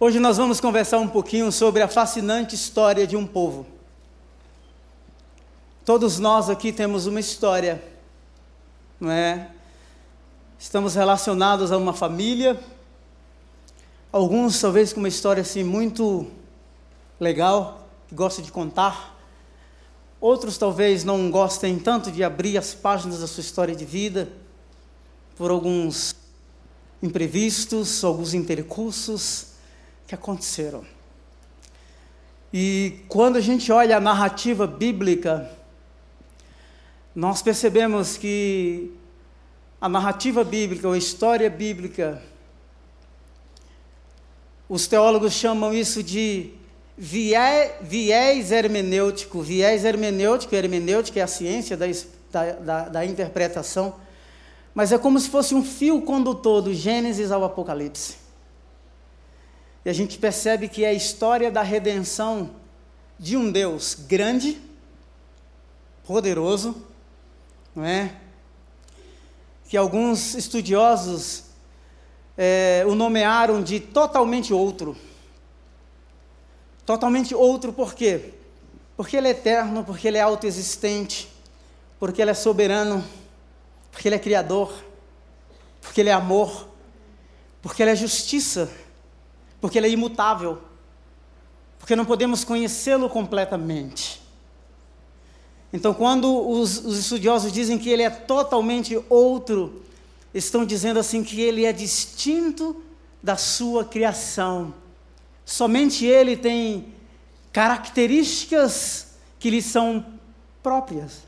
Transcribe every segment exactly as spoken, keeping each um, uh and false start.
Hoje nós vamos conversar um pouquinho sobre a fascinante história de um povo. Todos nós aqui temos uma história, não é? Estamos relacionados a uma família, alguns talvez com uma história assim muito legal, que gosta de contar, outros talvez não gostem tanto de abrir as páginas da sua história de vida, por alguns imprevistos, alguns intercursos que aconteceram. E quando a gente olha a narrativa bíblica, nós percebemos que a narrativa bíblica, ou a história bíblica, os teólogos chamam isso de vié, viés hermenêutico. Viés hermenêutico, hermenêutica é a ciência da, da, da interpretação, mas é como se fosse um fio condutor do Gênesis ao Apocalipse. E a gente percebe que é a história da redenção de um Deus grande, poderoso, não é? Que alguns estudiosos é, o nomearam de totalmente outro. Totalmente outro por quê? Porque ele é eterno, porque ele é autoexistente, porque ele é soberano, porque ele é criador, porque ele é amor, porque ele é justiça, porque ele é imutável, porque não podemos conhecê-lo completamente. Então, quando os, os estudiosos dizem que ele é totalmente outro, estão dizendo assim que ele é distinto da sua criação. Somente ele tem características que lhe são próprias,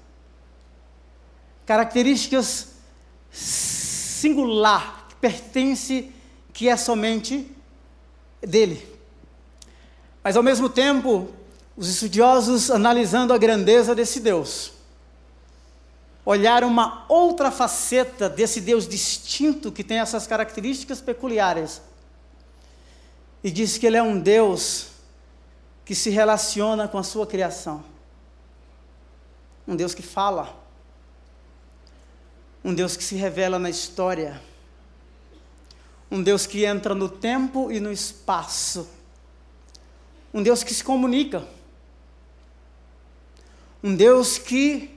características singular, que pertence, que é somente dele. Mas ao mesmo tempo, os estudiosos, analisando a grandeza desse Deus, olharam uma outra faceta desse Deus distinto, que tem essas características peculiares, e diz que ele é um Deus que se relaciona com a sua criação, um Deus que fala, um Deus que se revela na história, um Deus que entra no tempo e no espaço, um Deus que se comunica, um Deus que,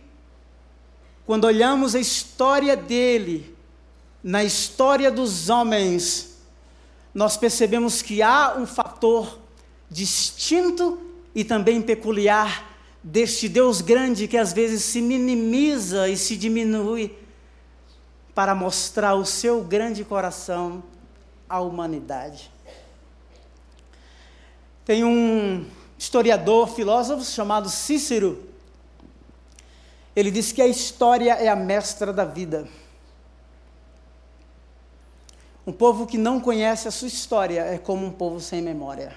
quando olhamos a história dele, na história dos homens, nós percebemos que há um fator distinto e também peculiar deste Deus grande, que às vezes se minimiza e se diminui para mostrar o seu grande coração à humanidade. Tem um historiador, filósofo, chamado Cícero. Ele diz que a história é a mestra da vida. Um povo que não conhece a sua história é como um povo sem memória.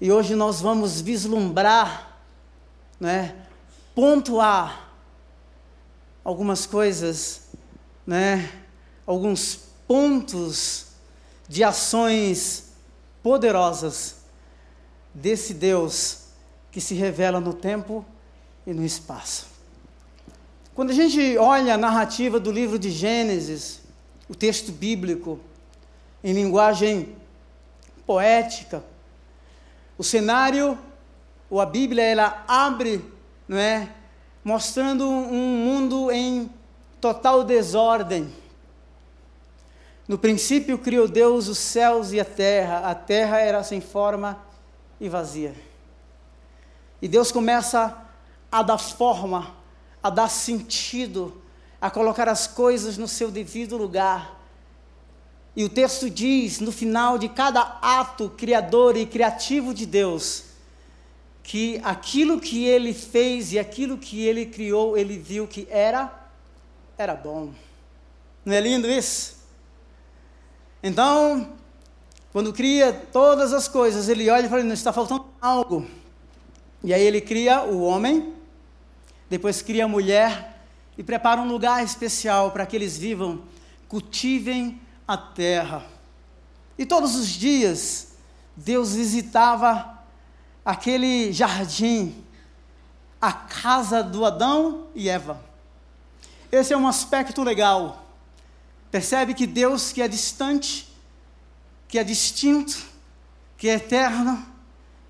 E hoje nós vamos vislumbrar, né, pontuar algumas coisas, né, alguns pontos de ações poderosas desse Deus que se revela no tempo e no espaço. Quando a gente olha a narrativa do livro de Gênesis, o texto bíblico, em linguagem poética, o cenário, ou a Bíblia, ela abre, não é, mostrando um mundo em total desordem. No princípio criou Deus os céus e a terra. A terra era sem forma e vazia. E Deus começa a dar forma, a dar sentido, a colocar as coisas no seu devido lugar. E o texto diz, no final de cada ato criador e criativo de Deus, que aquilo que ele fez e aquilo que ele criou, ele viu que era, era bom. Não é lindo isso? Então, quando cria todas as coisas, ele olha e fala, não, está faltando algo. E aí ele cria o homem, depois cria a mulher e prepara um lugar especial para que eles vivam, cultivem a terra. E todos os dias, Deus visitava aquele jardim, a casa do Adão e Eva. Esse é um aspecto legal. Percebe que Deus, que é distante, que é distinto, que é eterno,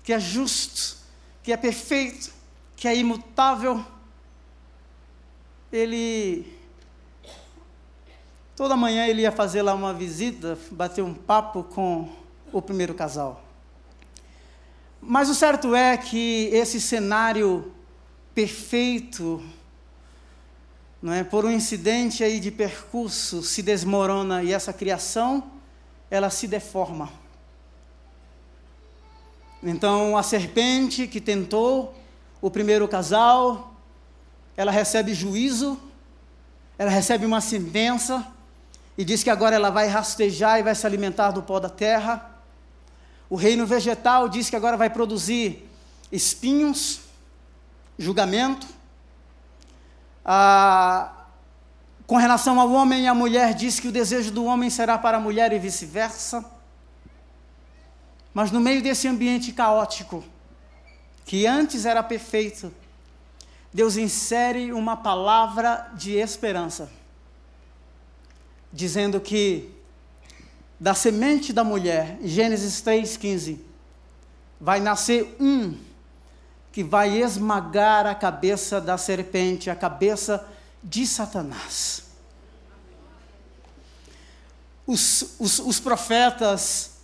que é justo, que é perfeito, que é imutável. Ele, toda manhã ele ia fazer lá uma visita, bater um papo com o primeiro casal. Mas o certo é que esse cenário perfeito, não é, por um incidente aí de percurso, se desmorona e essa criação, ela se deforma. Então, a serpente que tentou o primeiro casal, ela recebe juízo, ela recebe uma sentença e diz que agora ela vai rastejar e vai se alimentar do pó da terra. O reino vegetal diz que agora vai produzir espinhos, julgamento. Ah, com relação ao homem e à mulher, diz que o desejo do homem será para a mulher e vice-versa. Mas no meio desse ambiente caótico, que antes era perfeito, Deus insere uma palavra de esperança, dizendo que da semente da mulher, Gênesis três, quinze, vai nascer um que vai esmagar a cabeça da serpente, a cabeça de Satanás. Os, os, os profetas,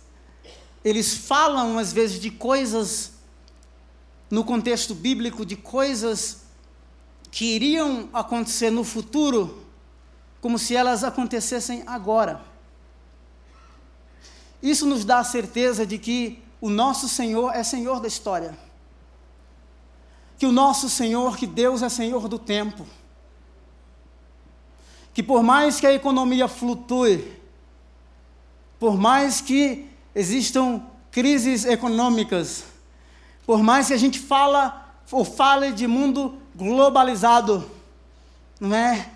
eles falam às vezes de coisas, no contexto bíblico, de coisas que iriam acontecer no futuro, como se elas acontecessem agora. Isso nos dá a certeza de que o nosso Senhor é Senhor da história. Que o nosso Senhor, que Deus é Senhor do tempo. Que por mais que a economia flutue, por mais que existam crises econômicas, por mais que a gente fala, ou fale de mundo globalizado, não é?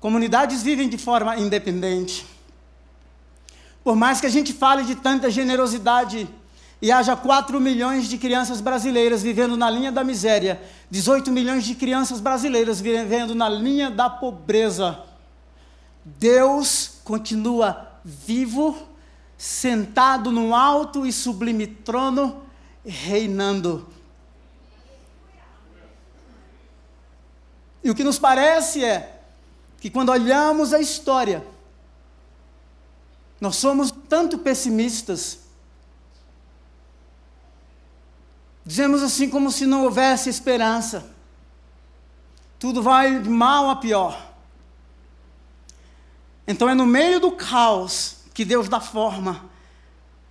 Comunidades vivem de forma independente. Por mais que a gente fale de tanta generosidade e haja quatro milhões de crianças brasileiras vivendo na linha da miséria, dezoito milhões de crianças brasileiras vivendo na linha da pobreza, Deus continua vivo, sentado num alto e sublime trono, reinando. E o que nos parece é que quando olhamos a história, nós somos tanto pessimistas. Dizemos assim como se não houvesse esperança. Tudo vai de mal a pior. Então é no meio do caos que Deus dá forma.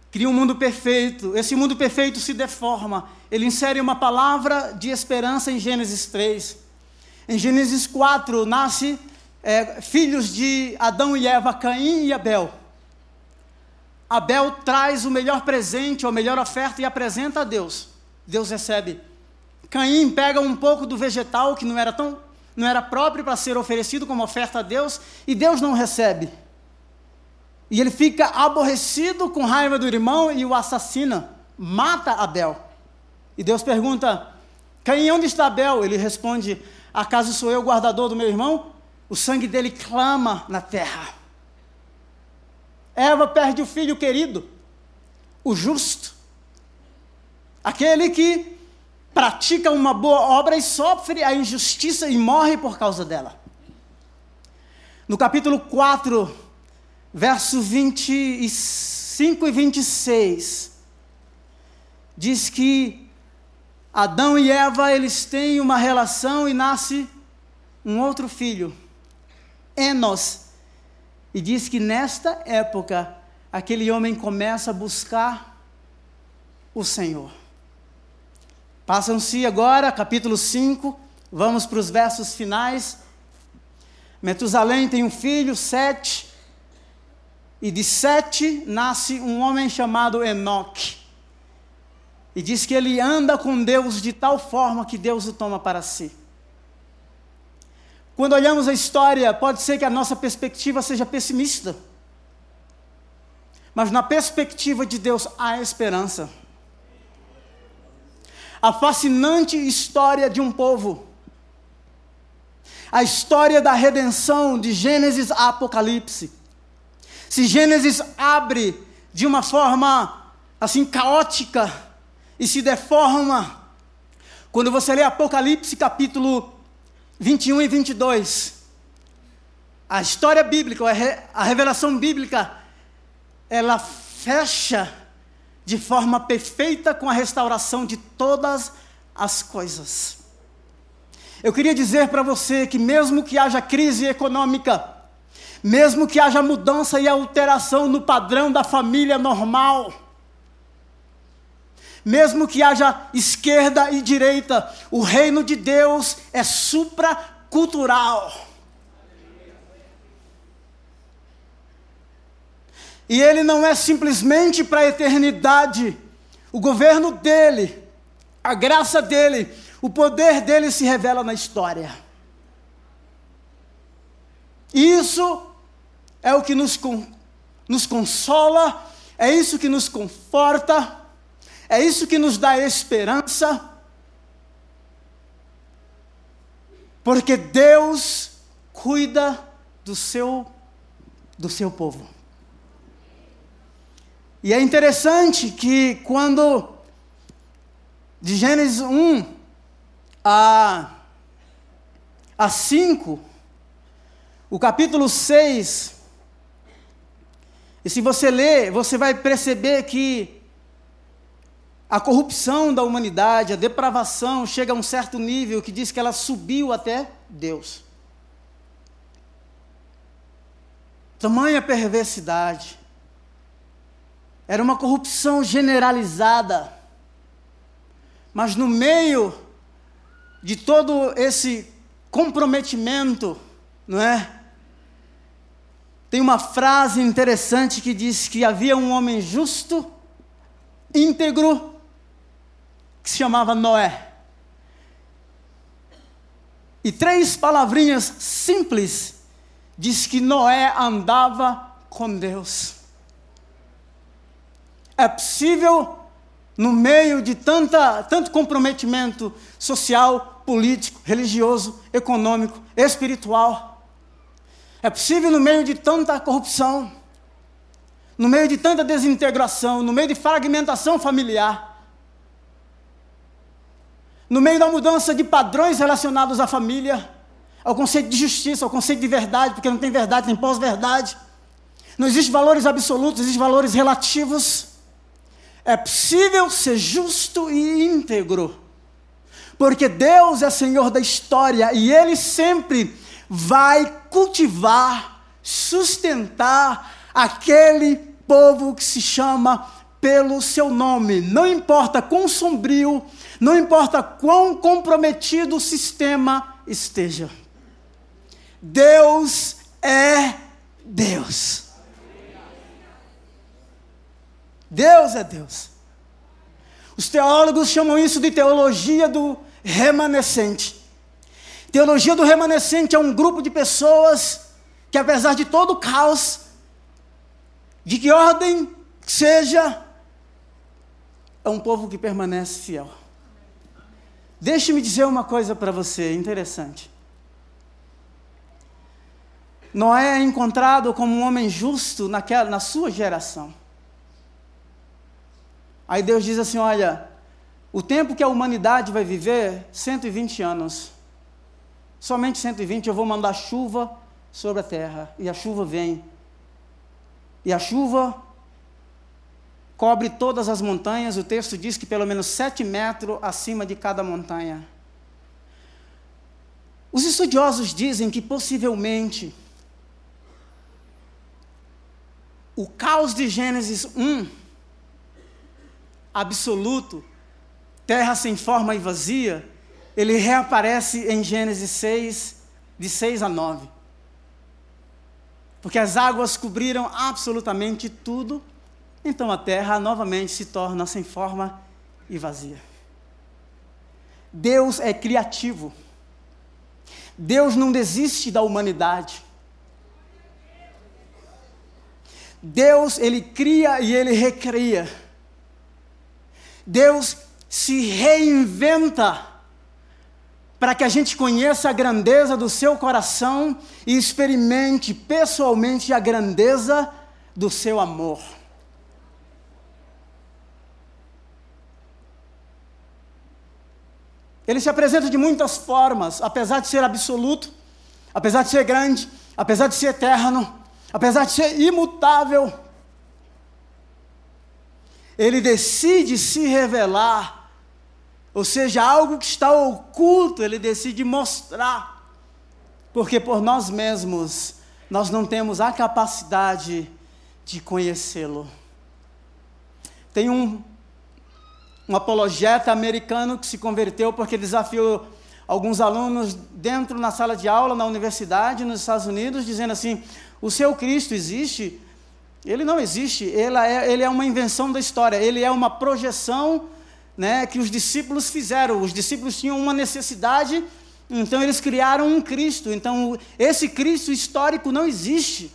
Cria um mundo perfeito. Esse mundo perfeito se deforma. Ele insere uma palavra de esperança em Gênesis três. Em Gênesis quatro nasce é, filhos de Adão e Eva, Caim e Abel. Abel traz o melhor presente, a melhor oferta e apresenta a Deus. Deus recebe. Caim pega um pouco do vegetal que não era, tão, não era próprio para ser oferecido como oferta a Deus e Deus não recebe. E ele fica aborrecido com raiva do irmão e o assassina. Mata Abel. E Deus pergunta, Caim, onde está Abel? Ele responde, acaso sou eu o guardador do meu irmão? O sangue dele clama na terra. Eva perde o filho querido, o justo, aquele que pratica uma boa obra e sofre a injustiça e morre por causa dela. No capítulo quatro, versos vinte e cinco e vinte e seis, diz que Adão e Eva, eles têm uma relação e nasce um outro filho, Enos. E diz que nesta época, aquele homem começa a buscar o Senhor. Passam-se agora, capítulo cinco, vamos para os versos finais. Metusalém tem um filho, Sete, e de Sete nasce um homem chamado Enoque. E diz que ele anda com Deus de tal forma que Deus o toma para si. Quando olhamos a história, pode ser que a nossa perspectiva seja pessimista. Mas na perspectiva de Deus, há esperança. A fascinante história de um povo. A história da redenção de Gênesis a Apocalipse. Se Gênesis abre de uma forma assim caótica e se deforma. Quando você lê Apocalipse capítulo vinte e um e vinte e dois, a história bíblica, a revelação bíblica, ela fecha de forma perfeita com a restauração de todas as coisas. Eu queria dizer para você que mesmo que haja crise econômica, mesmo que haja mudança e alteração no padrão da família normal, mesmo que haja esquerda e direita, o reino de Deus é supracultural. E ele não é simplesmente para a eternidade. O governo dele, a graça dele, o poder dele se revela na história. Isso é o que nos, nos consola, é isso que nos conforta, é isso que nos dá esperança, porque Deus cuida do seu, do seu povo. E é interessante que quando, de Gênesis um a cinco, o capítulo seis, e se você ler, você vai perceber que a corrupção da humanidade, a depravação, chega a um certo nível que diz que ela subiu até Deus. Tamanha perversidade. Era uma corrupção generalizada. Mas no meio de todo esse comprometimento, não é? Tem uma frase interessante que diz que havia um homem justo, íntegro, que se chamava Noé. E três palavrinhas simples diz que Noé andava com Deus. É possível, no meio de tanta, tanto comprometimento social, político, religioso, econômico, espiritual, é possível no meio de tanta corrupção, no meio de tanta desintegração, no meio de fragmentação familiar, no meio da mudança de padrões relacionados à família, ao conceito de justiça, ao conceito de verdade, porque não tem verdade, tem pós-verdade, não existem valores absolutos, existem valores relativos. É possível ser justo e íntegro, porque Deus é Senhor da história e Ele sempre vai cultivar, sustentar aquele povo que se chama pelo seu nome. Não importa quão sombrio, não importa quão comprometido o sistema esteja. Deus é Deus. Deus é Deus. Os teólogos chamam isso de teologia do remanescente. Teologia do remanescente é um grupo de pessoas que, apesar de todo o caos, de que ordem que seja, é um povo que permanece fiel. Deixe-me dizer uma coisa para você, interessante. Noé é encontrado como um homem justo naquela, na sua geração. Aí Deus diz assim, olha, o tempo que a humanidade vai viver, cento e vinte anos. Somente cento e vinte, eu vou mandar chuva sobre a terra. E a chuva vem. E a chuva cobre todas as montanhas. O texto diz que pelo menos sete metros acima de cada montanha. Os estudiosos dizem que possivelmente o caos de Gênesis um, absoluto, terra sem forma e vazia, ele reaparece em Gênesis seis, de seis a nove. Porque as águas cobriram absolutamente tudo, então a terra novamente se torna sem forma e vazia. Deus é criativo. Deus não desiste da humanidade. Deus, ele cria e ele recria. Deus se reinventa para que a gente conheça a grandeza do seu coração e experimente pessoalmente a grandeza do seu amor. Ele se apresenta de muitas formas, apesar de ser absoluto, apesar de ser grande, apesar de ser eterno, apesar de ser imutável. Ele decide se revelar, ou seja, algo que está oculto, ele decide mostrar, porque por nós mesmos, nós não temos a capacidade de conhecê-lo. Tem um, um apologeta americano que se converteu porque desafiou alguns alunos dentro na sala de aula, na universidade, nos Estados Unidos, dizendo assim, o seu Cristo existe? Ele não existe, ele é, ele é uma invenção da história, ele é uma projeção, né, que os discípulos fizeram. Os discípulos tinham uma necessidade, então eles criaram um Cristo, então esse Cristo histórico não existe.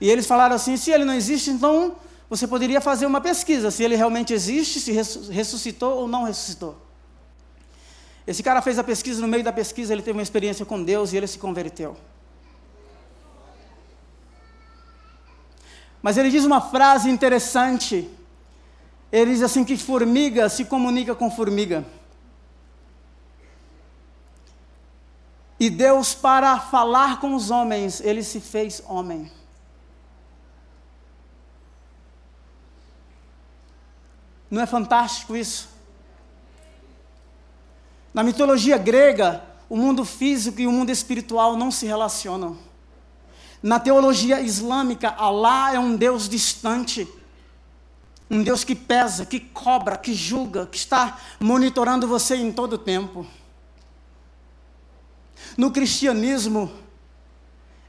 E eles falaram assim, se ele não existe, então você poderia fazer uma pesquisa, se ele realmente existe, se ressuscitou ou não ressuscitou. Esse cara fez a pesquisa, no meio da pesquisa ele teve uma experiência com Deus e ele se converteu. Mas ele diz uma frase interessante, ele diz assim que formiga se comunica com formiga. E Deus, para falar com os homens, ele se fez homem. Não é fantástico isso? Na mitologia grega, o mundo físico e o mundo espiritual não se relacionam. Na teologia islâmica, Alá é um Deus distante, um Deus que pesa, que cobra, que julga, que está monitorando você em todo o tempo. No cristianismo,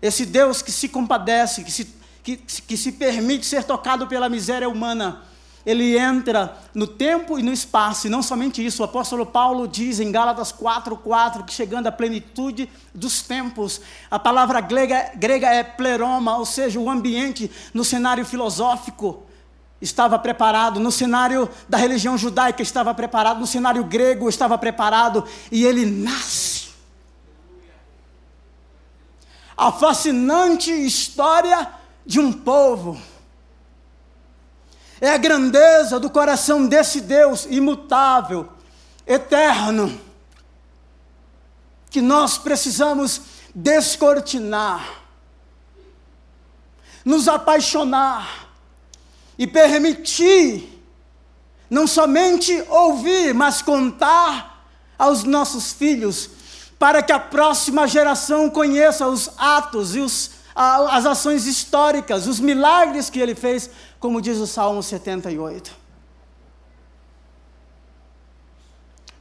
esse Deus que se compadece, que se, que, que se permite ser tocado pela miséria humana, ele entra no tempo e no espaço, e não somente isso, o apóstolo Paulo diz em Gálatas quatro, quatro, que chegando à plenitude dos tempos, a palavra grega, grega é pleroma, ou seja, o ambiente no cenário filosófico estava preparado, no cenário da religião judaica estava preparado, no cenário grego estava preparado, e ele nasce. A fascinante história de um povo. É a grandeza do coração desse Deus imutável, eterno, que nós precisamos descortinar, nos apaixonar e permitir, não somente ouvir, mas contar aos nossos filhos, para que a próxima geração conheça os atos e os as ações históricas, os milagres que ele fez, como diz o Salmo setenta e oito.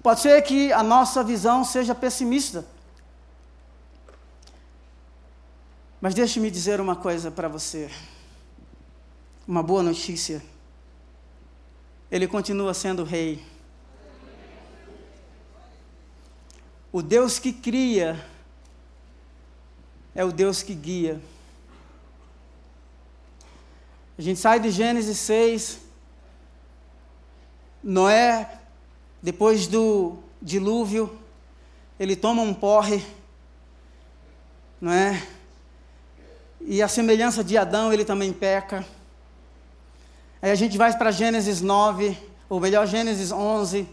Pode ser que a nossa visão seja pessimista, mas deixe-me dizer uma coisa para você, uma boa notícia: ele continua sendo rei. O Deus que cria é o Deus que guia. A gente sai de Gênesis seis, Noé, depois do dilúvio, ele toma um porre, não é? E a semelhança de Adão, ele também peca. Aí a gente vai para Gênesis nove, ou melhor, Gênesis onze,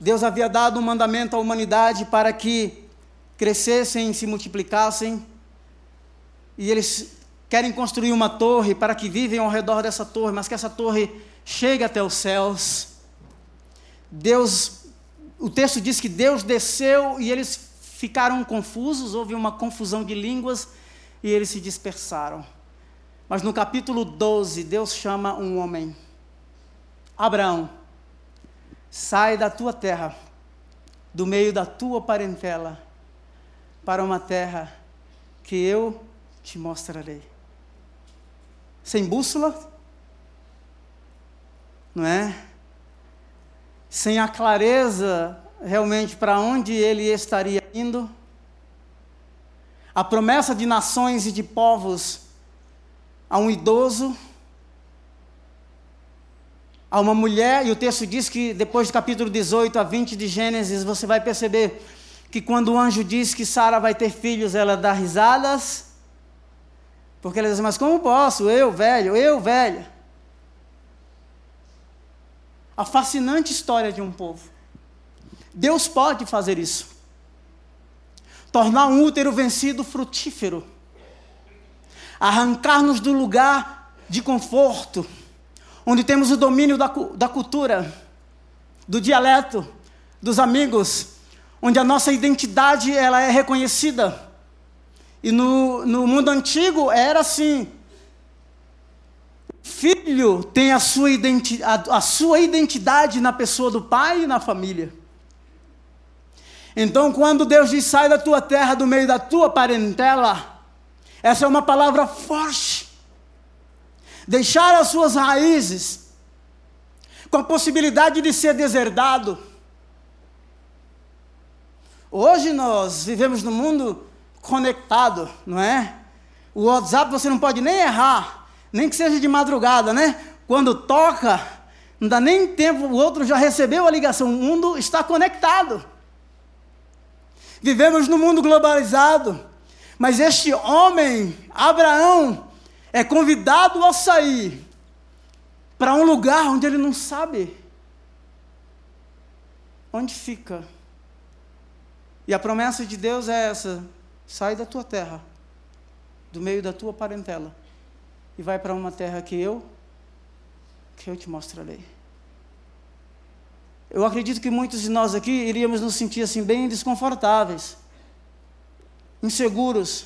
Deus havia dado um mandamento à humanidade para que crescessem, se multiplicassem, e eles querem construir uma torre para que vivem ao redor dessa torre, mas que essa torre chegue até os céus. Deus, o texto diz que Deus desceu e eles ficaram confusos, houve uma confusão de línguas e eles se dispersaram. Mas no capítulo doze, Deus chama um homem: Abraão, sai da tua terra, do meio da tua parentela, para uma terra que eu te mostrarei. Sem bússola, não é? Sem a clareza realmente para onde ele estaria indo. A promessa de nações e de povos a um idoso, a uma mulher, e o texto diz que depois do capítulo dezoito a vinte de Gênesis, você vai perceber que quando o anjo diz que Sara vai ter filhos, ela dá risadas, porque ela diz, mas como posso, eu velho, eu velha. A fascinante história de um povo, Deus pode fazer isso. Tornar um útero vencido frutífero. Arrancar-nos do lugar de conforto, onde temos o domínio da, da cultura, do dialeto, dos amigos, onde a nossa identidade ela é reconhecida. E no, no mundo antigo era assim. Filho tem a sua, identi- a, a sua identidade na pessoa do pai e na família. Então, quando Deus diz, sai da tua terra, do meio da tua parentela, essa é uma palavra forte. Deixar as suas raízes, com a possibilidade de ser deserdado. Hoje nós vivemos num mundo conectado, não é? O WhatsApp você não pode nem errar. Nem que seja de madrugada, né? Quando toca, não dá nem tempo, o outro já recebeu a ligação. O mundo está conectado. Vivemos num mundo globalizado. Mas este homem, Abraão, é convidado a sair para um lugar onde ele não sabe onde fica. E a promessa de Deus é essa: sai da tua terra, do meio da tua parentela. E vai para uma terra que eu, que eu te mostrarei. Eu acredito que muitos de nós aqui iríamos nos sentir assim bem desconfortáveis, inseguros,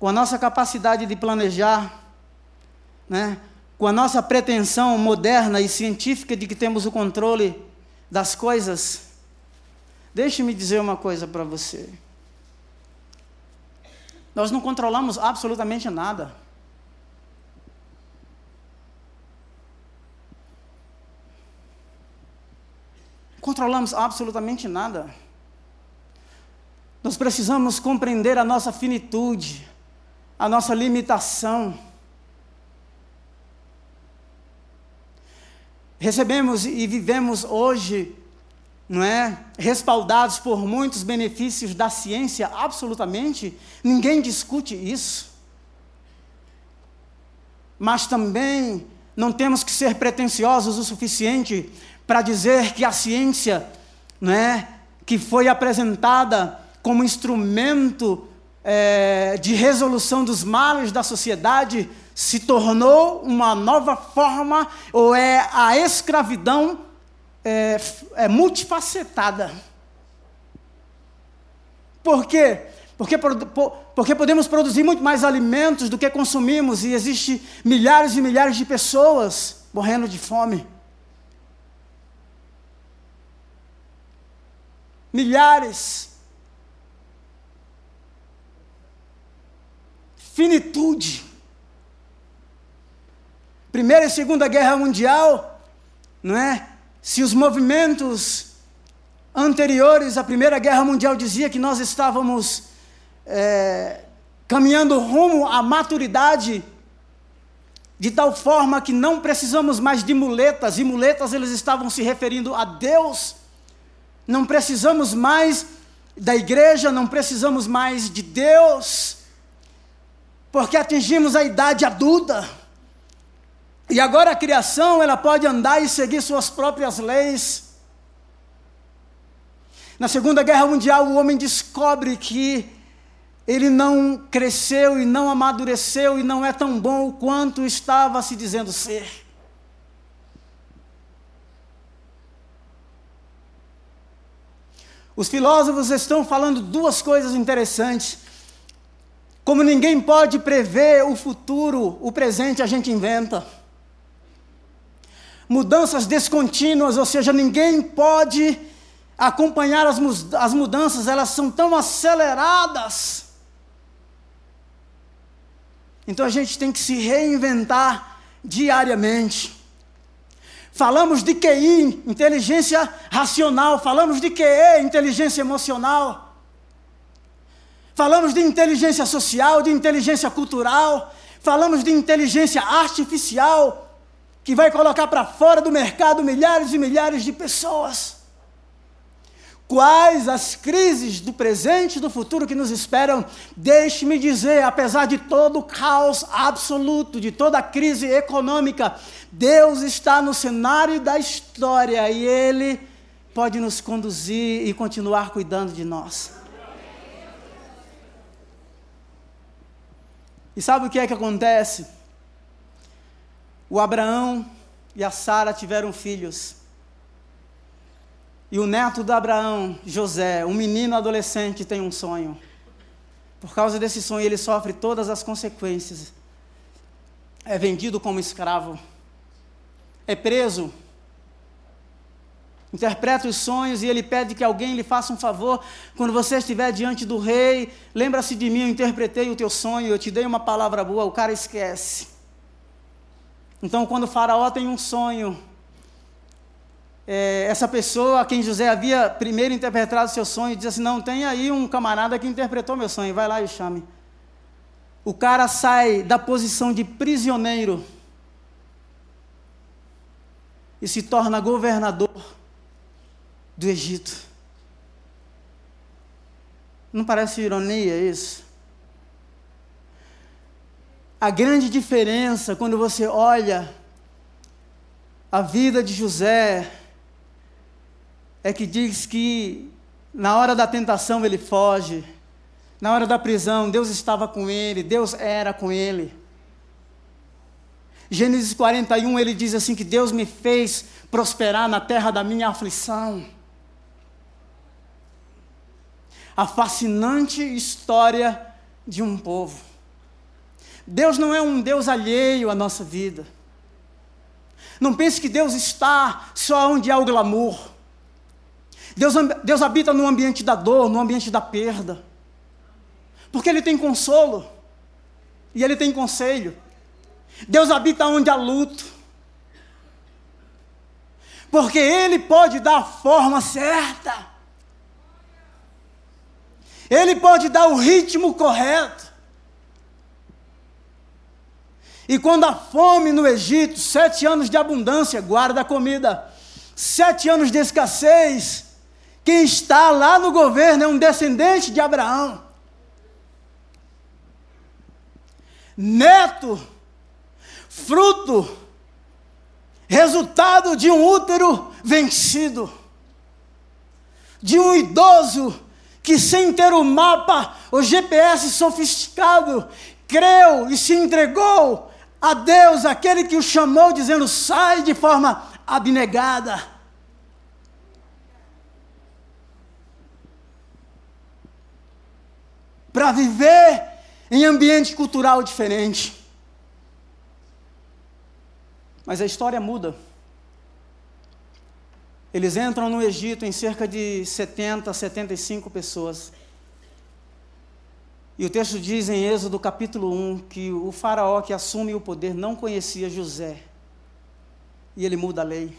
com a nossa capacidade de planejar, né? Com a nossa pretensão moderna e científica de que temos o controle das coisas. Deixe-me dizer uma coisa para você. Nós não controlamos absolutamente nada. Controlamos absolutamente nada. Nós precisamos compreender a nossa finitude, a nossa limitação. Recebemos e vivemos hoje, não é, respaldados por muitos benefícios da ciência, absolutamente, ninguém discute isso. Mas também não temos que ser pretensiosos o suficiente para dizer que a ciência, né, que foi apresentada como instrumento é, de resolução dos males da sociedade, se tornou uma nova forma, ou é a escravidão é, é multifacetada. Por quê? Porque, porque podemos produzir muito mais alimentos do que consumimos, e existem milhares e milhares de pessoas morrendo de fome. Milhares. Finitude. Primeira e Segunda Guerra Mundial, não é? Se os movimentos anteriores à Primeira Guerra Mundial diziam que nós estávamos é, caminhando rumo à maturidade, de tal forma que não precisamos mais de muletas, e muletas eles estavam se referindo a Deus. Não precisamos mais da igreja, não precisamos mais de Deus, porque atingimos a idade adulta, e agora a criação ela pode andar e seguir suas próprias leis. Na Segunda Guerra Mundial, o homem descobre que ele não cresceu e não amadureceu e não é tão bom quanto estava se dizendo ser. Os filósofos estão falando duas coisas interessantes. Como ninguém pode prever o futuro, o presente a gente inventa. Mudanças descontínuas, ou seja, ninguém pode acompanhar as, as mudanças, elas são tão aceleradas. Então a gente tem que se reinventar diariamente. Falamos de Q I, inteligência racional. Falamos de Q E, inteligência emocional. Falamos de inteligência social, de inteligência cultural. Falamos de inteligência artificial, que vai colocar para fora do mercado milhares e milhares de pessoas. Quais as crises do presente e do futuro que nos esperam? Deixe-me dizer, apesar de todo o caos absoluto, de toda a crise econômica, Deus está no cenário da história e Ele pode nos conduzir e continuar cuidando de nós. E sabe o que é que acontece? O Abraão e a Sara tiveram filhos. E o neto de Abraão, José, um menino adolescente, tem um sonho. Por causa desse sonho, ele sofre todas as consequências. É vendido como escravo. É preso. Interpreta os sonhos e ele pede que alguém lhe faça um favor. Quando você estiver diante do rei, lembra-se de mim, eu interpretei o teu sonho, eu te dei uma palavra boa. O cara esquece. Então, quando o faraó tem um sonho, é, essa pessoa a quem José havia primeiro interpretado seu sonho, diz assim, não, tem aí um camarada que interpretou meu sonho, vai lá e chame. O cara sai da posição de prisioneiro e se torna governador do Egito. Não parece ironia isso? A grande diferença quando você olha a vida de José é que diz que na hora da tentação ele foge, na hora da prisão Deus estava com ele, Deus era com ele. Gênesis quarenta e um, ele diz assim que Deus me fez prosperar na terra da minha aflição. A fascinante história de um povo. Deus não é um Deus alheio à nossa vida. Não pense que Deus está só onde há o glamour. Deus, Deus habita no ambiente da dor, no ambiente da perda. Porque Ele tem consolo. E Ele tem conselho. Deus habita onde há luto. Porque Ele pode dar a forma certa. Ele pode dar o ritmo correto. E quando há fome no Egito, sete anos de abundância, guarda a comida. Sete anos de escassez. Quem está lá no governo é um descendente de Abraão. Neto, fruto, resultado de um útero vencido. De um idoso que sem ter o mapa, o G P S sofisticado, creu e se entregou a Deus, aquele que o chamou, dizendo, sai de forma abnegada. Para viver em ambiente cultural diferente. Mas a história muda. Eles entram no Egito em cerca de setenta, setenta e cinco pessoas. E o texto diz em Êxodo capítulo um que o faraó que assume o poder não conhecia José. E ele muda a lei.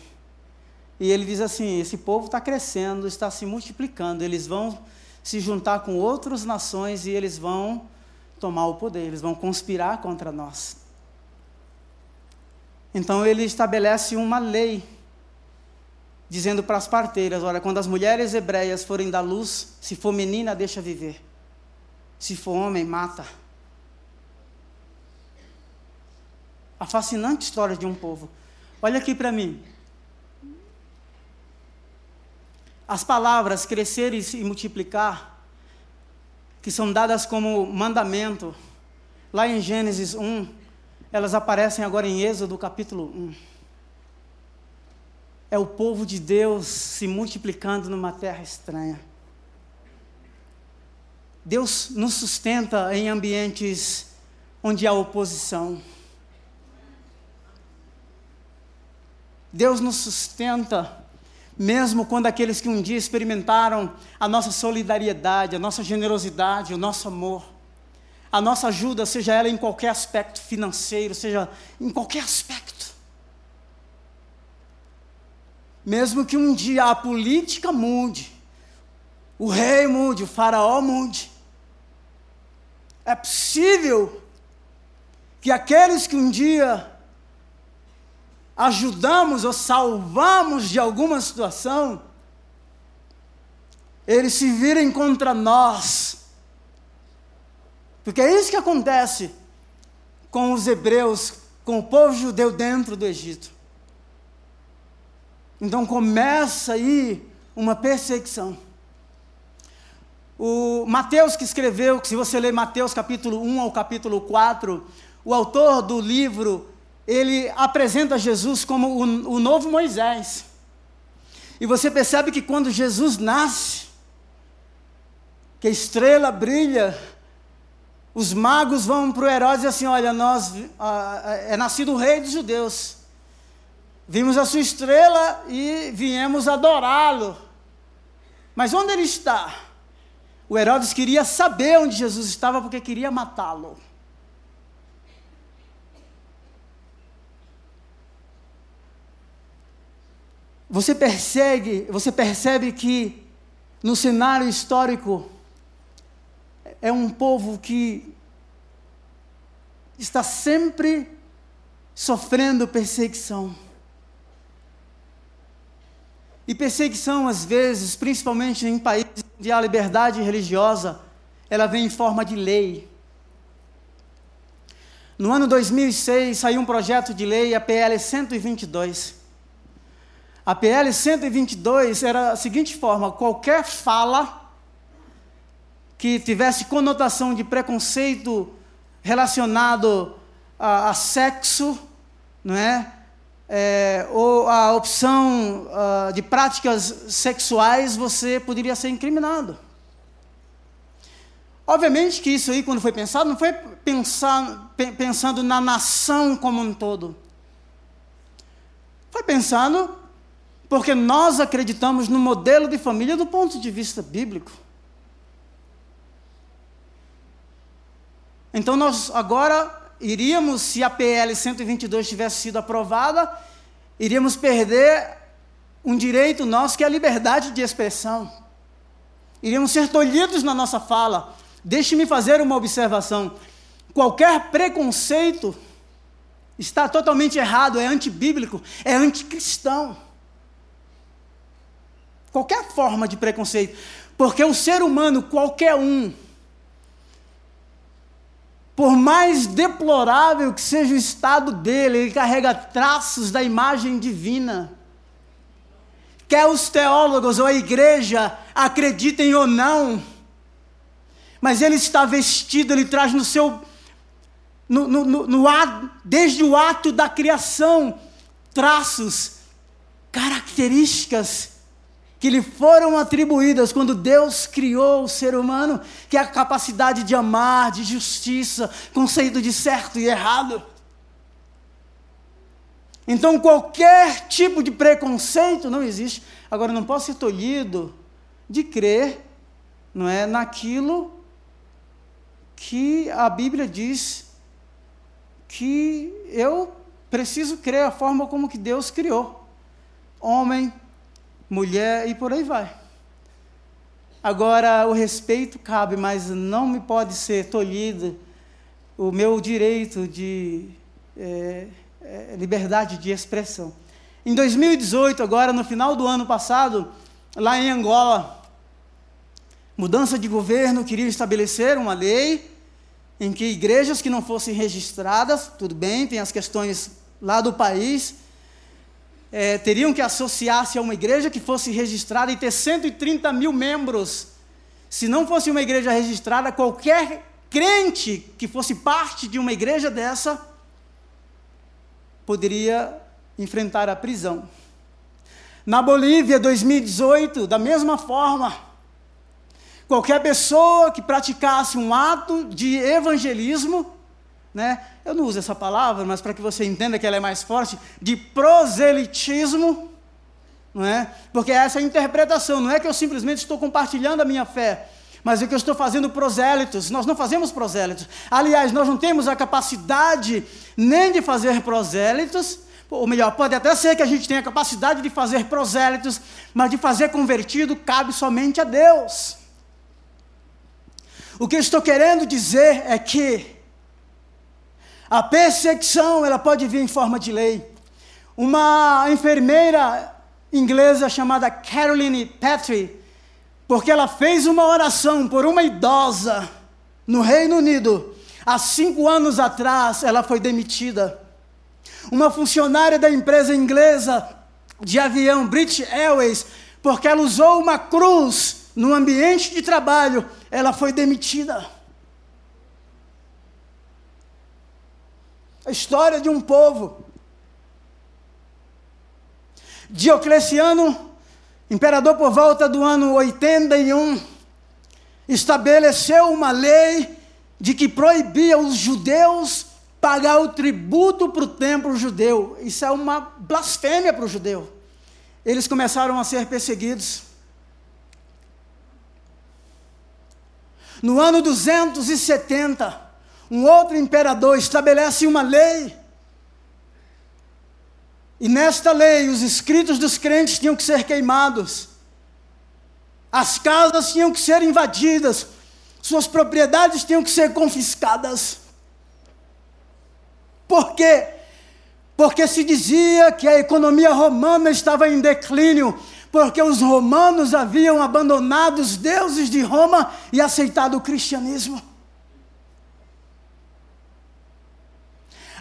E ele diz assim, esse povo está crescendo, está se multiplicando, eles vão se juntar com outras nações e eles vão tomar o poder, eles vão conspirar contra nós. Então ele estabelece uma lei, dizendo para as parteiras, olha, quando as mulheres hebreias forem dar luz, se for menina, deixa viver. Se for homem, mata. A fascinante história de um povo. Olha aqui para mim. As palavras crescer e multiplicar, que são dadas como mandamento, lá em Gênesis um, elas aparecem agora em Êxodo capítulo um. É o povo de Deus se multiplicando numa terra estranha. Deus nos sustenta em ambientes onde há oposição. Deus nos sustenta, mesmo quando aqueles que um dia experimentaram a nossa solidariedade, a nossa generosidade, o nosso amor, a nossa ajuda, seja ela em qualquer aspecto financeiro, seja em qualquer aspecto. Mesmo que um dia a política mude, o rei mude, o faraó mude, é possível que aqueles que um dia ajudamos ou salvamos de alguma situação, eles se virem contra nós. Porque é isso que acontece com os hebreus, com o povo judeu dentro do Egito. Então começa aí uma perseguição. O Mateus que escreveu, se você ler Mateus capítulo um ao capítulo quatro, o autor do livro, ele apresenta Jesus como o, o novo Moisés. E você percebe que quando Jesus nasce, que a estrela brilha, os magos vão para o Herodes e assim, olha, nós, ah, é nascido o rei dos judeus, vimos a sua estrela e viemos adorá-lo. Mas onde ele está? O Herodes queria saber onde Jesus estava, porque queria matá-lo. Você persegue, você percebe que no cenário histórico é um povo que está sempre sofrendo perseguição. E perseguição, às vezes, principalmente em países onde há liberdade religiosa, ela vem em forma de lei. No ano dois mil e seis, saiu um projeto de lei, a P L cento e vinte e dois. A P L cento e vinte e dois era a seguinte forma: qualquer fala que tivesse conotação de preconceito relacionado a, a sexo, não é? É, ou a opção uh, de práticas sexuais, você poderia ser incriminado. Obviamente que isso aí, quando foi pensado, não foi pensar, pe- pensando na nação como um todo. Foi pensando porque nós acreditamos no modelo de família do ponto de vista bíblico. Então nós agora iríamos, se a P L cento e vinte e dois tivesse sido aprovada, iríamos perder um direito nosso, que é a liberdade de expressão. Iríamos ser tolhidos na nossa fala. Deixe-me fazer uma observação. Qualquer preconceito está totalmente errado, é antibíblico, é anticristão. Qualquer forma de preconceito. Porque o ser humano, qualquer um, por mais deplorável que seja o estado dele, ele carrega traços da imagem divina. Quer os teólogos ou a igreja acreditem ou não, mas ele está vestido, ele traz no seu, no, no, no, no ato, desde o ato da criação, traços, características que lhe foram atribuídas quando Deus criou o ser humano, que é a capacidade de amar, de justiça, conceito de certo e errado. Então qualquer tipo de preconceito não existe. Agora, não posso ser tolhido de crer, não é, naquilo que a Bíblia diz que eu preciso crer, a forma como que Deus criou homem, mulher e por aí vai. Agora, o respeito cabe, mas não me pode ser tolhido o meu direito de é, é, liberdade de expressão. Em dois mil e dezoito, agora no final do ano passado, lá em Angola, mudança de governo, queria estabelecer uma lei em que igrejas que não fossem registradas, tudo bem, tem as questões lá do país, É, teriam que associar-se a uma igreja que fosse registrada e ter cento e trinta mil membros. Se não fosse uma igreja registrada, qualquer crente que fosse parte de uma igreja dessa poderia enfrentar a prisão. Na Bolívia, dois mil e dezoito, da mesma forma, qualquer pessoa que praticasse um ato de evangelismo, né? Eu não uso essa palavra, mas para que você entenda que ela é mais forte, de proselitismo, não é? Porque essa é a interpretação, não é que eu simplesmente estou compartilhando a minha fé, mas é que eu estou fazendo prosélitos. Nós não fazemos prosélitos. Aliás, nós não temos a capacidade nem de fazer prosélitos, ou melhor, pode até ser que a gente tenha a capacidade de fazer prosélitos, mas de fazer convertido cabe somente a Deus. O que eu estou querendo dizer é que a perseguição, ela pode vir em forma de lei. Uma enfermeira inglesa chamada Caroline Petrie, porque ela fez uma oração por uma idosa no Reino Unido, há cinco anos atrás, ela foi demitida. Uma funcionária da empresa inglesa de avião British Airways, porque ela usou uma cruz no ambiente de trabalho, ela foi demitida. A história de um povo. Diocleciano, imperador por volta do ano oitenta e um, estabeleceu uma lei de que proibia os judeus pagar o tributo para o templo judeu. Isso é uma blasfêmia para o judeu. Eles começaram a ser perseguidos. No ano duzentos e setenta, um outro imperador estabelece uma lei, e nesta lei os escritos dos crentes tinham que ser queimados, as casas tinham que ser invadidas, suas propriedades tinham que ser confiscadas. Por quê? Porque se dizia que a economia romana estava em declínio, porque os romanos haviam abandonado os deuses de Roma e aceitado o cristianismo.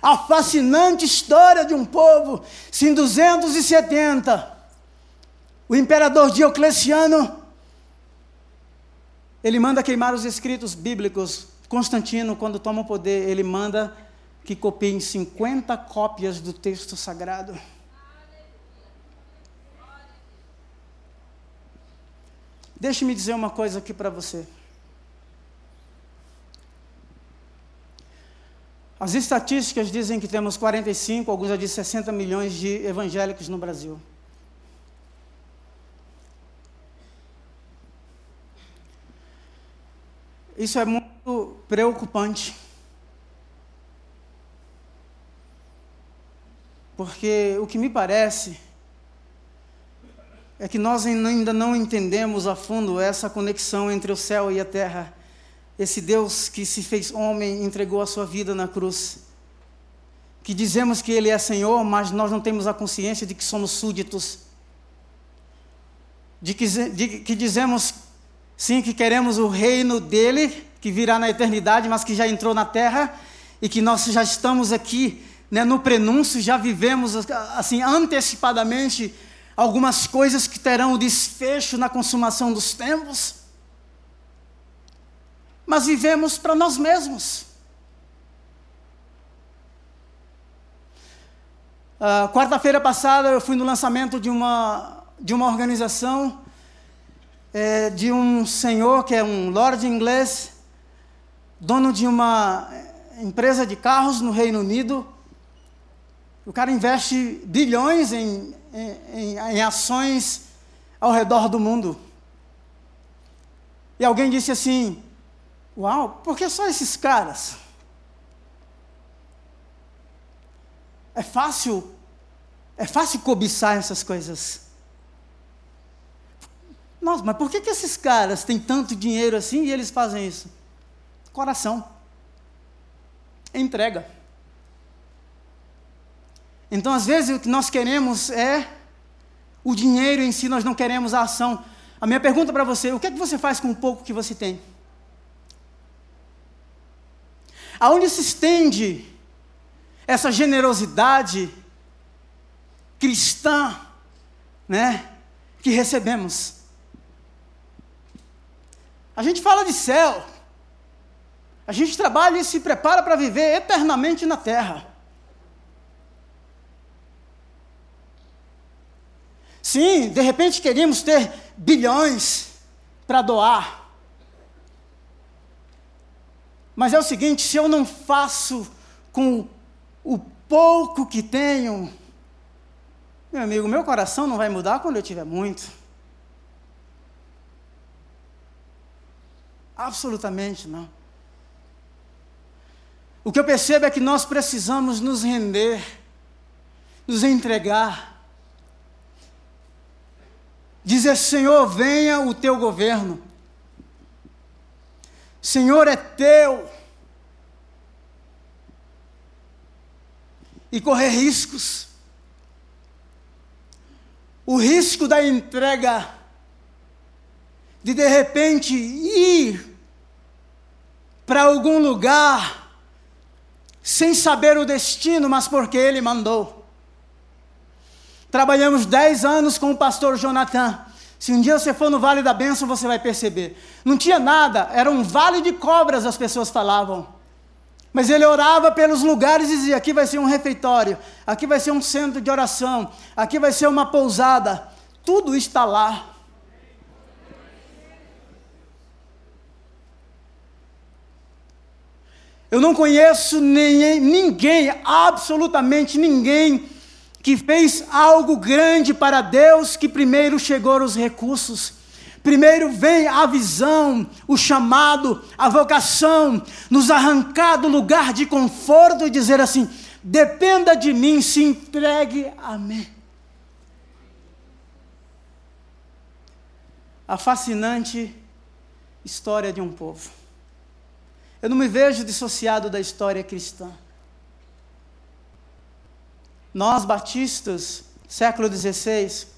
A fascinante história de um povo. Se em duzentos e setenta, o imperador Diocleciano, ele manda queimar os escritos bíblicos. Constantino, quando toma o poder, ele manda que copiem cinquenta cópias do texto sagrado. Deixe-me dizer uma coisa aqui para você. As estatísticas dizem que temos quarenta e cinco, alguns já dizem sessenta milhões de evangélicos no Brasil. Isso é muito preocupante. Porque o que me parece é que nós ainda não entendemos a fundo essa conexão entre o céu e a terra. Esse Deus que se fez homem, entregou a sua vida na cruz, que dizemos que Ele é Senhor, mas nós não temos a consciência de que somos súditos, de que, de, que dizemos, sim, que queremos o reino dEle, que virá na eternidade, mas que já entrou na terra, e que nós já estamos aqui, né, no prenúncio, já vivemos assim, antecipadamente, algumas coisas que terão o desfecho na consumação dos tempos. Mas vivemos para nós mesmos. Ah, quarta-feira passada eu fui no lançamento de uma, de uma organização, é, de um senhor que é um lord inglês, dono de uma empresa de carros no Reino Unido. O cara investe bilhões em, em, em ações ao redor do mundo. E alguém disse assim: uau, por que só esses caras? É fácil, é fácil cobiçar essas coisas. Nossa, mas por que, que esses caras têm tanto dinheiro assim e eles fazem isso? Coração. Entrega. Então, às vezes, o que nós queremos é o dinheiro em si, nós não queremos a ação. A minha pergunta para você: o que é que você faz com o pouco que você tem? Aonde se estende essa generosidade cristã, né, que recebemos? A gente fala de céu, a gente trabalha e se prepara para viver eternamente na terra. Sim, de repente queríamos ter bilhões para doar. Mas é o seguinte: se eu não faço com o pouco que tenho, meu amigo, meu coração não vai mudar quando eu tiver muito. Absolutamente não. O que eu percebo é que nós precisamos nos render, nos entregar. Dizer: Senhor, venha o teu governo. Senhor, é teu. E correr riscos. O risco da entrega, de de repente ir para algum lugar, sem saber o destino, mas porque Ele mandou. Trabalhamos dez anos com o pastor Jonathan, Se um dia você for no Vale da Bênção, você vai perceber. Não tinha nada, era um vale de cobras, as pessoas falavam. Mas ele orava pelos lugares e dizia, aqui vai ser um refeitório, aqui vai ser um centro de oração, aqui vai ser uma pousada. Tudo está lá. Eu não conheço nem, ninguém, absolutamente ninguém, que fez algo grande para Deus, que primeiro chegou os recursos, primeiro vem a visão, o chamado, a vocação, nos arrancar do lugar de conforto e dizer assim, dependa de mim, se entregue a mim. A fascinante história de um povo. Eu não me vejo dissociado da história cristã. Nós, batistas, século dezesseis,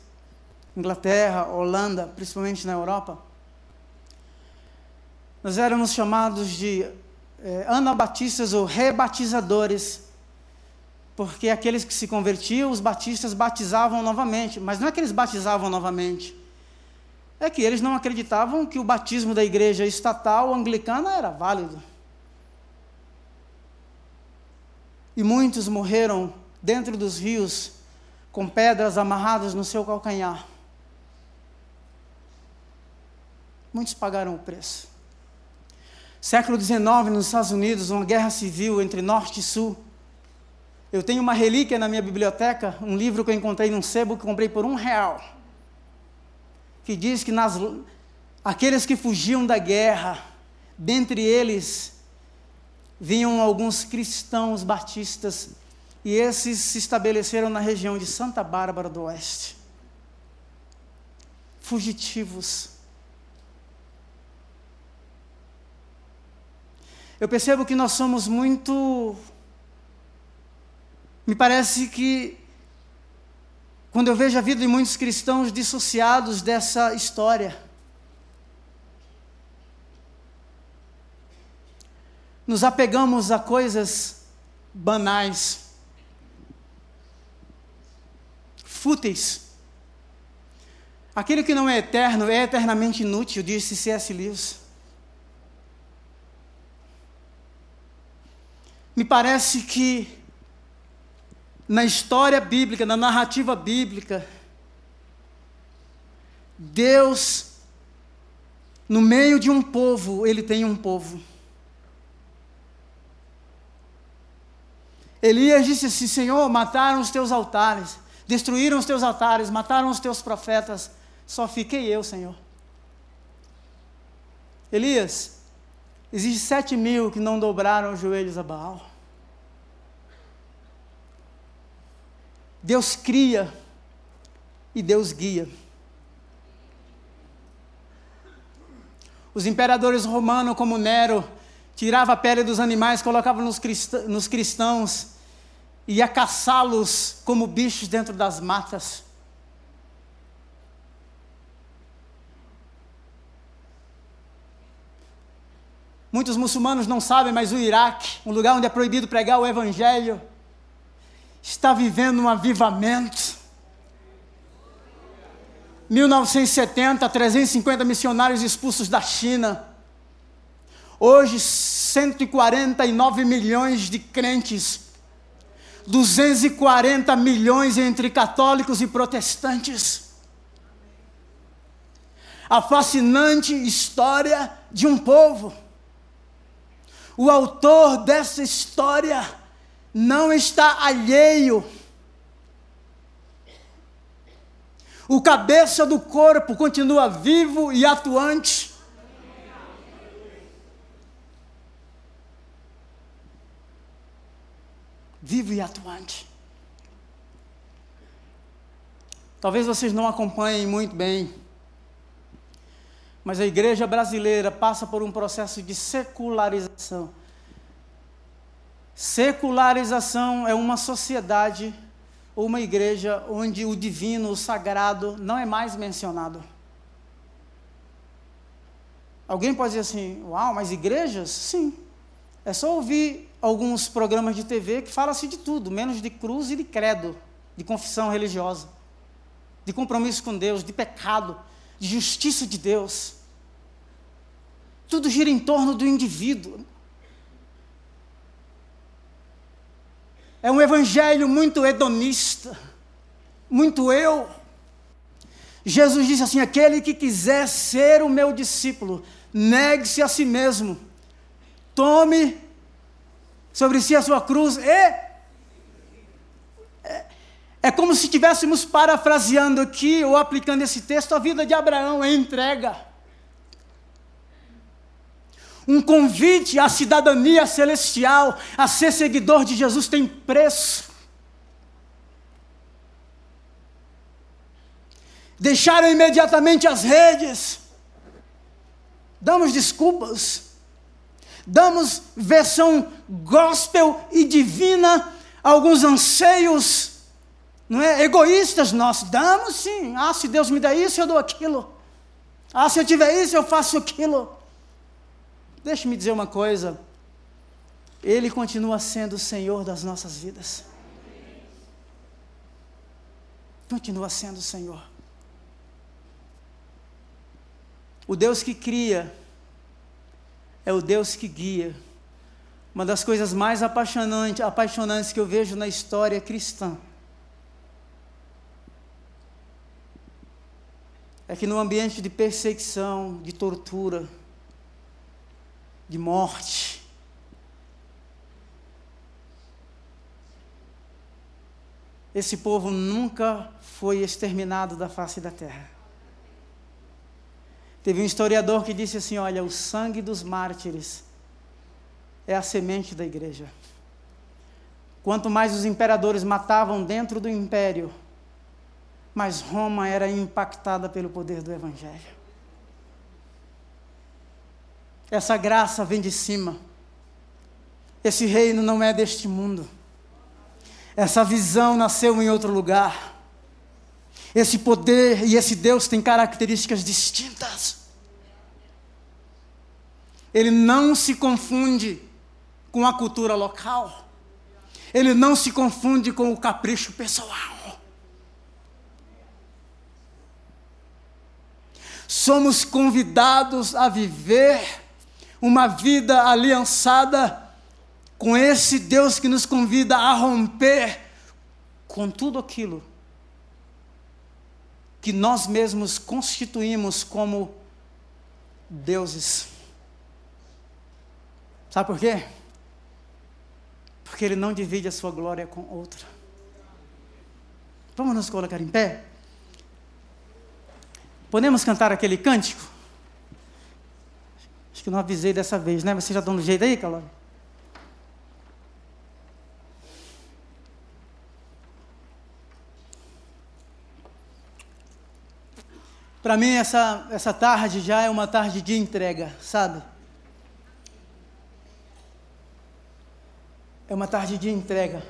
Inglaterra, Holanda, principalmente na Europa, nós éramos chamados de eh, anabatistas ou rebatizadores, porque aqueles que se convertiam, os batistas batizavam novamente, mas não é que eles batizavam novamente, é que eles não acreditavam que o batismo da igreja estatal anglicana era válido. E muitos morreram dentro dos rios, com pedras amarradas no seu calcanhar. Muitos pagaram o preço. século dezenove, nos Estados Unidos, uma guerra civil entre norte e sul. Eu tenho uma relíquia na minha biblioteca, um livro que eu encontrei num sebo, que comprei por um real, que diz que nas, aqueles que fugiam da guerra, dentre eles, vinham alguns cristãos batistas, e esses se estabeleceram na região de Santa Bárbara do Oeste. Fugitivos. Eu percebo que nós somos muito... Me parece que, quando eu vejo a vida de muitos cristãos dissociados dessa história, nos apegamos a coisas banais, fúteis. Aquilo que não é eterno é eternamente inútil, disse C S Lewis. Me parece que na história bíblica, na narrativa bíblica, Deus, no meio de um povo, ele tem um povo. Elias disse assim, Senhor, mataram os teus altares, destruíram os teus altares, mataram os teus profetas, só fiquei eu, Senhor. Elias, existe sete mil que não dobraram os joelhos a Baal. Deus cria e Deus guia. Os imperadores romanos, como Nero, tirava a pele dos animais, colocava nos nos cristãos, ia caçá-los como bichos dentro das matas. Muitos muçulmanos não sabem, mas o Iraque, um lugar onde é proibido pregar o evangelho, está vivendo um avivamento. mil novecentos e setenta, trezentos e cinquenta missionários expulsos da China. Hoje, cento e quarenta e nove milhões de crentes, duzentos e quarenta milhões entre católicos e protestantes. A fascinante história de um povo. O autor dessa história não está alheio. O cabeça do corpo continua vivo e atuante. Vivo e atuante. Talvez vocês não acompanhem muito bem, mas a igreja brasileira passa por um processo de secularização. Secularização é uma sociedade ou uma igreja onde o divino, o sagrado, não é mais mencionado. Alguém pode dizer assim, uau, mas igrejas? Sim. É só ouvir alguns programas de T V que falam-se de tudo, menos de cruz e de credo, de confissão religiosa, de compromisso com Deus, de pecado. de justiça de Deus. Tudo gira em torno do indivíduo. É um evangelho muito hedonista, muito eu. Jesus disse assim: aquele que quiser ser o meu discípulo, negue-se a si mesmo, tome sobre si a sua cruz e... É, é como se estivéssemos parafraseando aqui, ou aplicando esse texto, a vida de Abraão é entrega. Um convite à cidadania celestial, a ser seguidor de Jesus tem preço. Deixaram imediatamente as redes, damos desculpas, damos versão gospel e divina, alguns anseios, não é? Egoístas nós, damos sim, ah, se Deus me der isso, eu dou aquilo, ah, se eu tiver isso, eu faço aquilo. Deixe-me dizer uma coisa, Ele continua sendo o Senhor das nossas vidas, continua sendo o Senhor. O Deus que cria é o Deus que guia. Uma das coisas mais apaixonantes, apaixonantes que eu vejo na história cristã é que no ambiente de perseguição, de tortura, de morte, esse povo nunca foi exterminado da face da terra. Teve um historiador que disse assim, olha, o sangue dos mártires é a semente da igreja. Quanto mais os imperadores matavam dentro do império, mais Roma era impactada pelo poder do evangelho. Essa graça vem de cima. Esse reino não é deste mundo. Essa visão nasceu em outro lugar. Esse poder e esse Deus têm características distintas. Ele não se confunde com a cultura local. Ele não se confunde com o capricho pessoal. Somos convidados a viver uma vida aliançada com esse Deus que nos convida a romper com tudo aquilo que nós mesmos constituímos como deuses. Sabe por quê? Porque Ele não divide a sua glória com outra. Vamos nos colocar em pé? Podemos cantar aquele cântico? Acho que não avisei dessa vez, né? Vocês já estão no jeito aí, Caroline? Para mim, essa, essa tarde já é uma tarde de entrega, sabe? É uma tarde de entrega.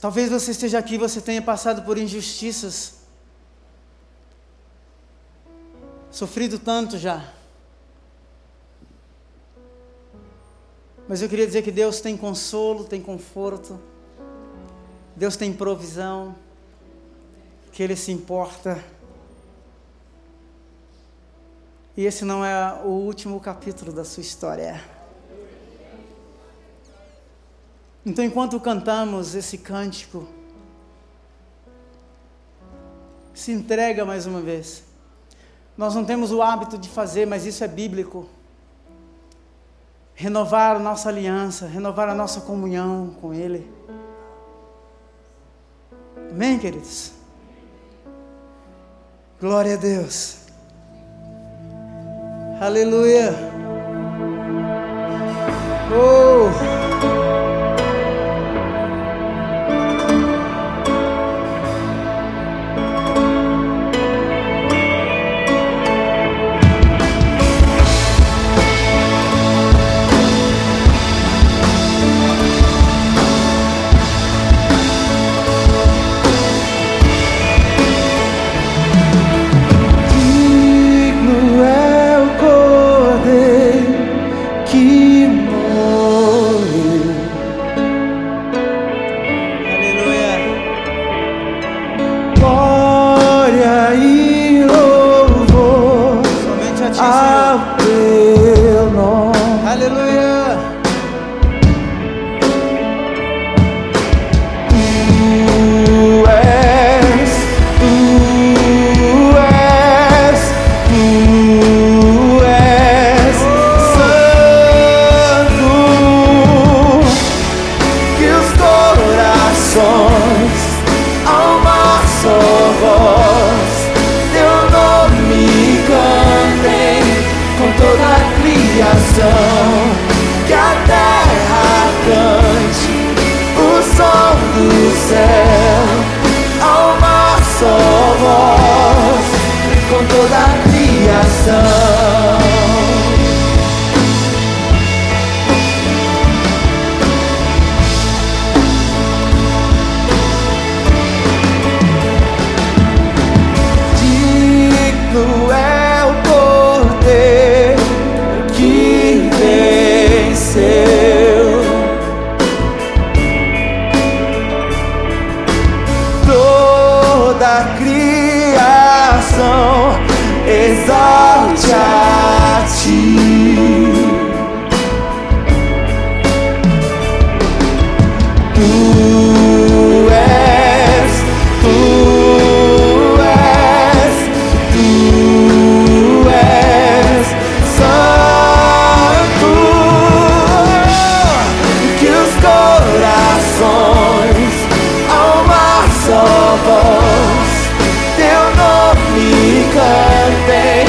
Talvez você esteja aqui, você tenha passado por injustiças, sofrido tanto já. Mas eu queria dizer que Deus tem consolo, tem conforto, Deus tem provisão, que Ele se importa. E esse não é o último capítulo da sua história. Então, enquanto cantamos esse cântico, se entrega mais uma vez. Nós não temos o hábito de fazer, mas isso é bíblico. Renovar a nossa aliança, renovar a nossa comunhão com Ele. Amém, queridos? Glória a Deus. Aleluia. Oh. Oh corações, alma só voz, teu nome cantem com toda a criação, que a terra cante o som do céu, alma só voz, com toda a criação. Exalte a ti, tu és, tu és, tu és santo, que os corações ao mar só voz, teu nome cantem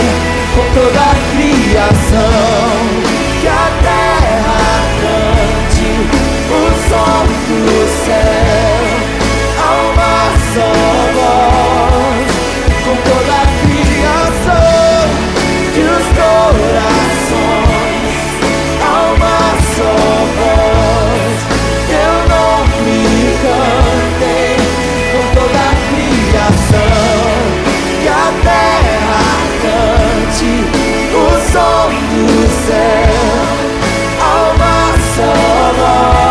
com toda a criação, que a terra cante o som do céu, alma só voz, com toda a criação, que os corações, alma só voz, teu nome cantem com toda a criação, que a terra cante o som do céu, alma só voz,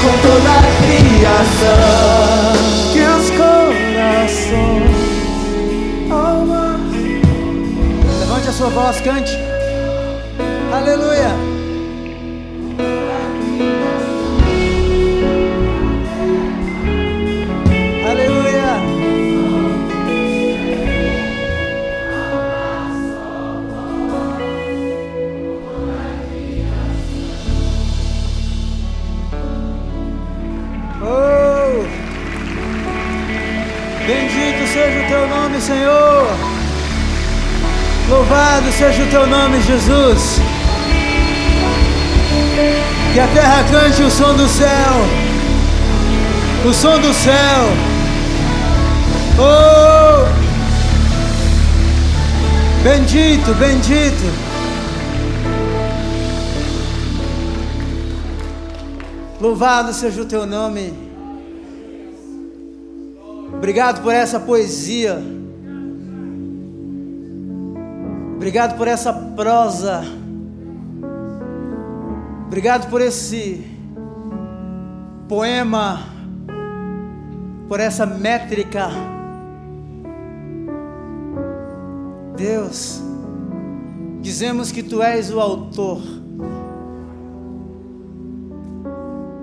com toda a criação. Bendito seja o teu nome, Senhor. Louvado seja o teu nome, Jesus. Que a terra cante o som do céu. O som do céu. Oh! Bendito, bendito. Louvado seja o teu nome. Obrigado por essa poesia. Obrigado por essa prosa. Obrigado por esse poema, por essa métrica. Deus, dizemos que tu és o autor.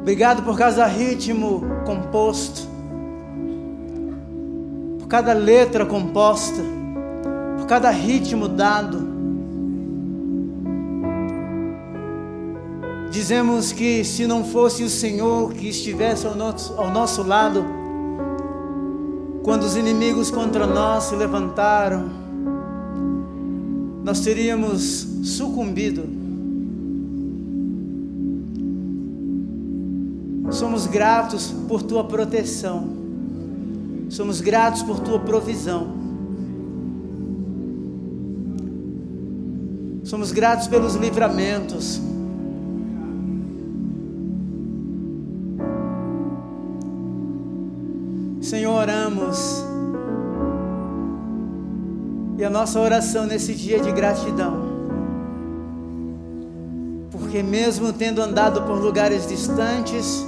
Obrigado por cada ritmo composto, por cada letra composta, por cada ritmo dado. Dizemos que se não fosse o Senhor que estivesse ao nosso, ao nosso lado, quando os inimigos contra nós se levantaram, nós teríamos sucumbido. Somos gratos por Tua proteção. Somos gratos por Tua provisão. Somos gratos pelos livramentos. Senhor, oramos. E a nossa oração nesse dia é de gratidão. Porque mesmo tendo andado por lugares distantes,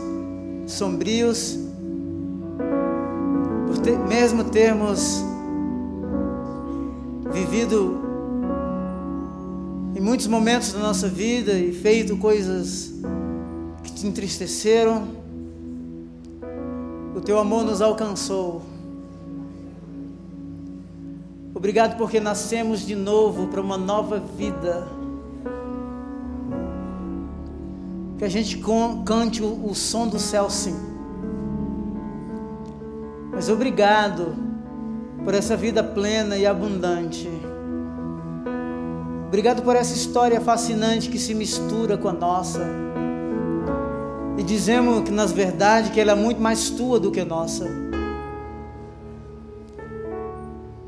sombrios, por ter, mesmo termos vivido em muitos momentos da nossa vida e feito coisas que te entristeceram, o teu amor nos alcançou. Obrigado porque nascemos de novo para uma nova vida. Que a gente cante o, o som do céu, sim. Mas obrigado por essa vida plena e abundante. Obrigado por essa história fascinante que se mistura com a nossa. E dizemos que, na verdade, que ela é muito mais tua do que nossa.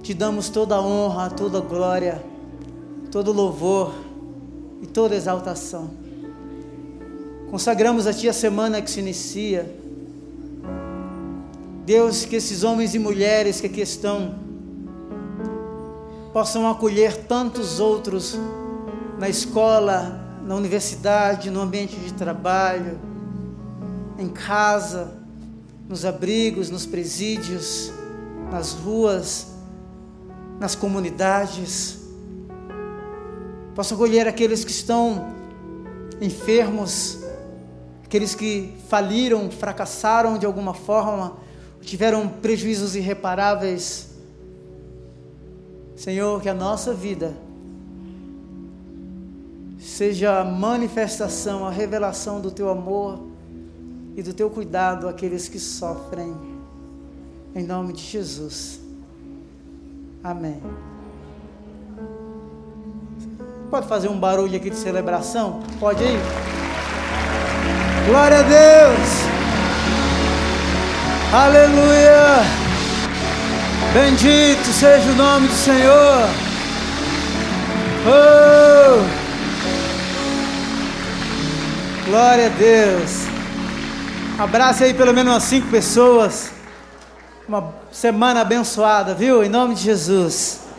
Te damos toda a honra, toda a glória, todo louvor e toda exaltação. Consagramos a Ti a semana que se inicia. Deus, que esses homens e mulheres que aqui estão possam acolher tantos outros na escola, na universidade, no ambiente de trabalho, em casa, nos abrigos, nos presídios, nas ruas, nas comunidades. Possam acolher aqueles que estão enfermos, aqueles que faliram, fracassaram de alguma forma, tiveram prejuízos irreparáveis. Senhor, que a nossa vida seja a manifestação, a revelação do Teu amor e do Teu cuidado àqueles que sofrem. Em nome de Jesus. Amém. Pode fazer um barulho aqui de celebração? Pode ir? Glória a Deus! Aleluia! Bendito seja o nome do Senhor! Oh! Glória a Deus! Abraça aí pelo menos umas cinco pessoas. Uma semana abençoada, viu? Em nome de Jesus.